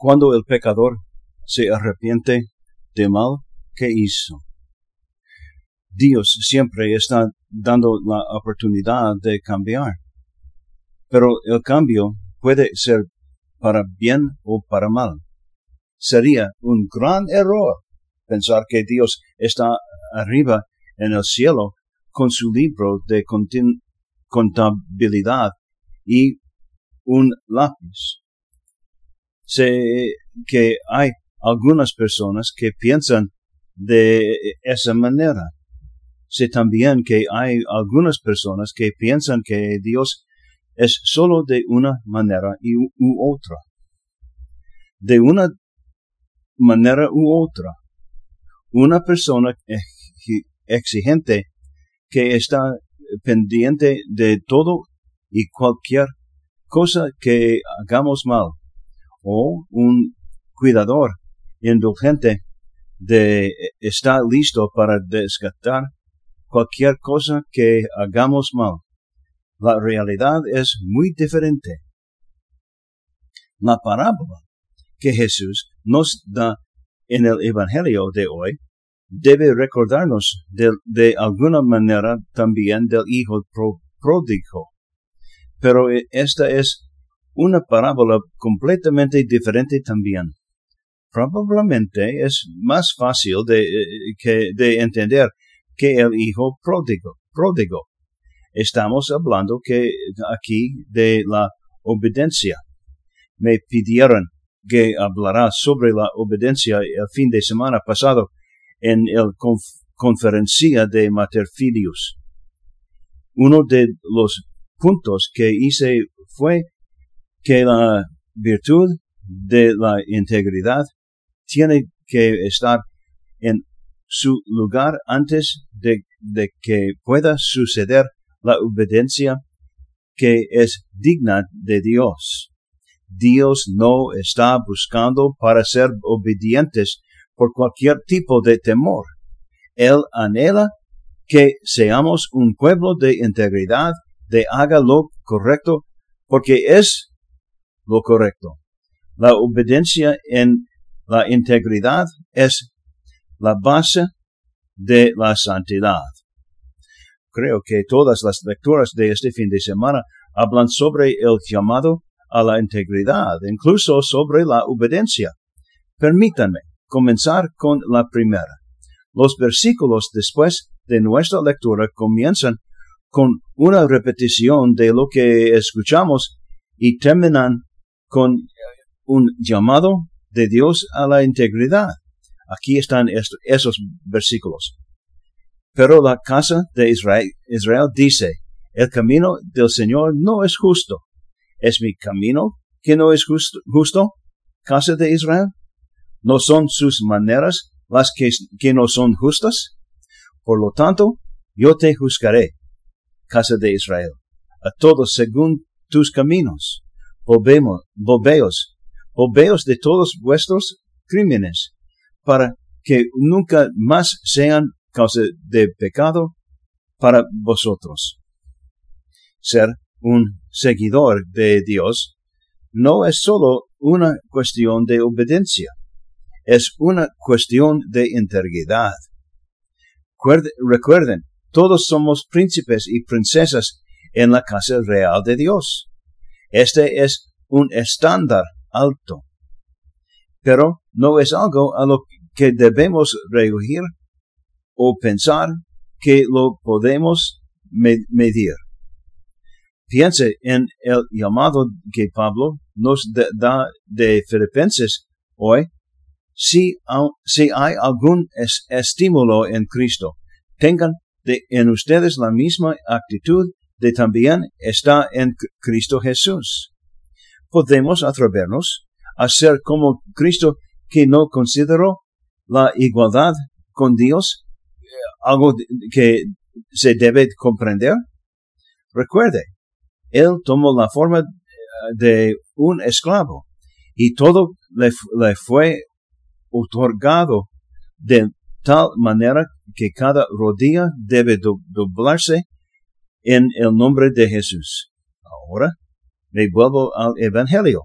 cuando el pecador se arrepiente del mal que hizo. Dios siempre está dando la oportunidad de cambiar, pero el cambio puede ser para bien o para mal. Sería un gran error pensar que Dios está arriba en el cielo con su libro de contabilidad y un lápiz. Sé que hay algunas personas que piensan de esa manera. Sé también que hay algunas personas que piensan que Dios es solo de una manera u otra. De una manera u otra. Una persona exigente que está pendiente de todo y cualquier cosa que hagamos mal. O un cuidador indulgente está listo para descartar cualquier cosa que hagamos mal. La realidad es muy diferente. La parábola que Jesús nos da en el Evangelio de hoy debe recordarnos de alguna manera también del hijo pródigo. Pero esta es una parábola completamente diferente también. Probablemente es más fácil de entender que el hijo pródigo. Estamos hablando que aquí de la obediencia. Me pidieron que hablará sobre la obediencia el fin de semana pasado en la conferencia de Materfilius. Uno de los puntos que hice fue que la virtud de la integridad tiene que estar en su lugar antes de que pueda suceder la obediencia que es digna de Dios. Dios no está buscando para ser obedientes por cualquier tipo de temor. Él anhela que seamos un pueblo de integridad, de haga lo correcto, porque es lo correcto. La obediencia en la integridad es la base de la santidad. Creo que todas las lecturas de este fin de semana hablan sobre el llamado a la integridad, incluso sobre la obediencia. Permítanme comenzar con la primera. Los versículos después de nuestra lectura comienzan con una repetición de lo que escuchamos y terminan con un llamado de Dios a la integridad. Aquí están esos versículos. Pero la casa de Israel dice, el camino del Señor no es justo. ¿Es mi camino que no es justo, casa de Israel? ¿No son sus maneras las que no son justas? Por lo tanto, yo te juzgaré, casa de Israel, a todos según tus caminos. Volveos de todos vuestros crímenes, para que nunca más sean causa de pecado para vosotros. Ser un seguidor de Dios no es solo una cuestión de obediencia, es una cuestión de integridad. Recuerden, todos somos príncipes y princesas en la casa real de Dios. Este es un estándar alto, pero no es algo a lo que debemos reducir o pensar que lo podemos medir. Piense en el llamado que Pablo nos da de Filipenses hoy. Si hay algún estímulo en Cristo, tengan en ustedes la misma actitud de también está en Cristo Jesús. Podemos atrevernos a ser como Cristo, que no consideró la igualdad con Dios algo que se debe comprender. Recuerde, Él tomó la forma de un esclavo y todo le fue otorgado de tal manera que cada rodilla debe doblarse en el nombre de Jesús. Ahora me vuelvo al Evangelio.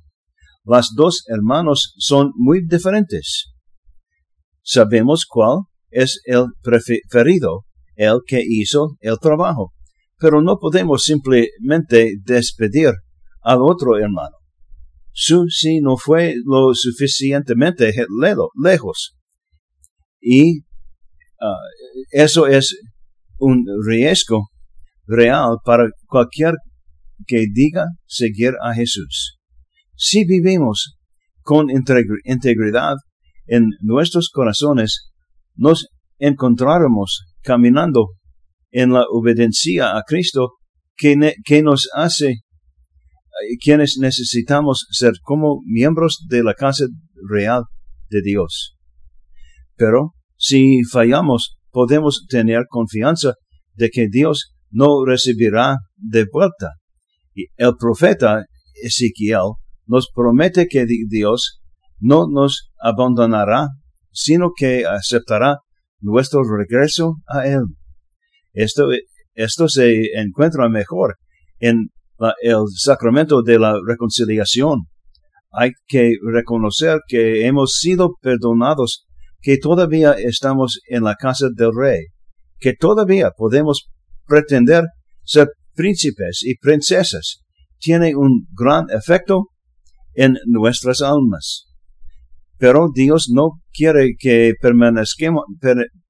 Las dos hermanos son muy diferentes. Sabemos cuál es el preferido, el que hizo el trabajo, pero no podemos simplemente despedir al otro hermano. Si no fue lo suficientemente lejos. Y eso es un riesgo real para cualquier que diga seguir a Jesús. Si vivimos con integridad en nuestros corazones, nos encontraremos caminando en la obediencia a Cristo que nos hace quienes necesitamos ser como miembros de la casa real de Dios. Pero si fallamos, podemos tener confianza de que Dios no recibirá de vuelta. El profeta Ezequiel nos promete que Dios no nos abandonará, sino que aceptará nuestro regreso a Él. Esto se encuentra mejor en el sacramento de la reconciliación. Hay que reconocer que hemos sido perdonados, que todavía estamos en la casa del Rey, que todavía podemos pretender ser príncipes y princesas. Tiene un gran efecto en nuestras almas. Pero Dios no quiere que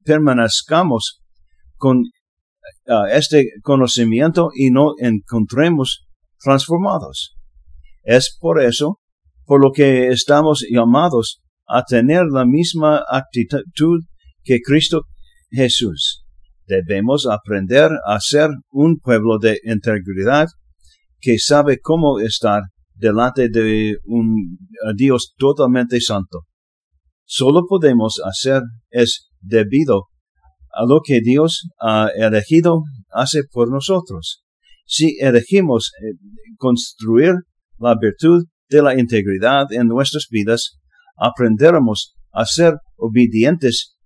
permanezcamos con este conocimiento y no encontremos transformados. Es por eso por lo que estamos llamados a tener la misma actitud que Cristo Jesús. Debemos aprender a ser un pueblo de integridad que sabe cómo estar delante de un Dios totalmente santo. Solo podemos hacer es debido a lo que Dios ha elegido hace por nosotros. Si elegimos construir la virtud de la integridad en nuestras vidas, aprenderemos a ser obedientes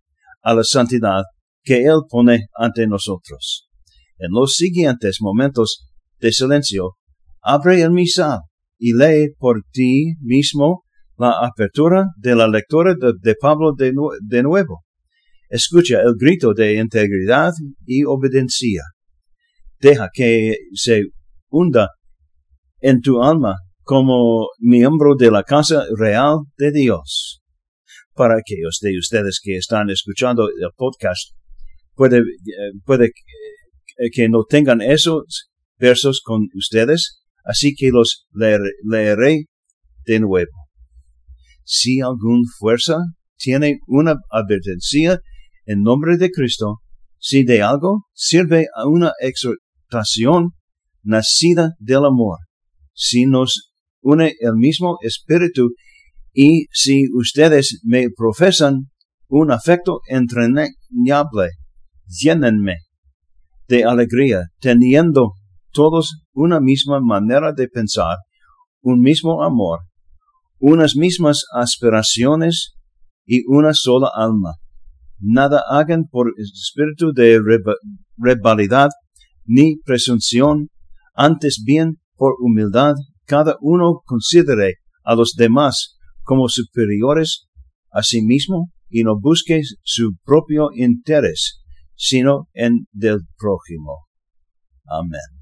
a la santidad que Él pone ante nosotros. En los siguientes momentos de silencio, abre el misal y lee por ti mismo la apertura de la lectura de Pablo de nuevo. Escucha el grito de integridad y obediencia. Deja que se hunda en tu alma como miembro de la casa real de Dios. Para aquellos de ustedes que están escuchando el podcast, puede que no tengan esos versos con ustedes, así que los leeré de nuevo. Si alguna fuerza tiene una advertencia en nombre de Cristo, si de algo sirve a una exhortación nacida del amor, si nos une el mismo espíritu y si ustedes me profesan un afecto entrañable, llénenme de alegría, teniendo todos una misma manera de pensar, un mismo amor, unas mismas aspiraciones y una sola alma. Nada hagan por espíritu de rivalidad ni presunción, antes bien por humildad, cada uno considere a los demás como superiores a sí mismo y no busque su propio interés, sino en del prójimo. Amén.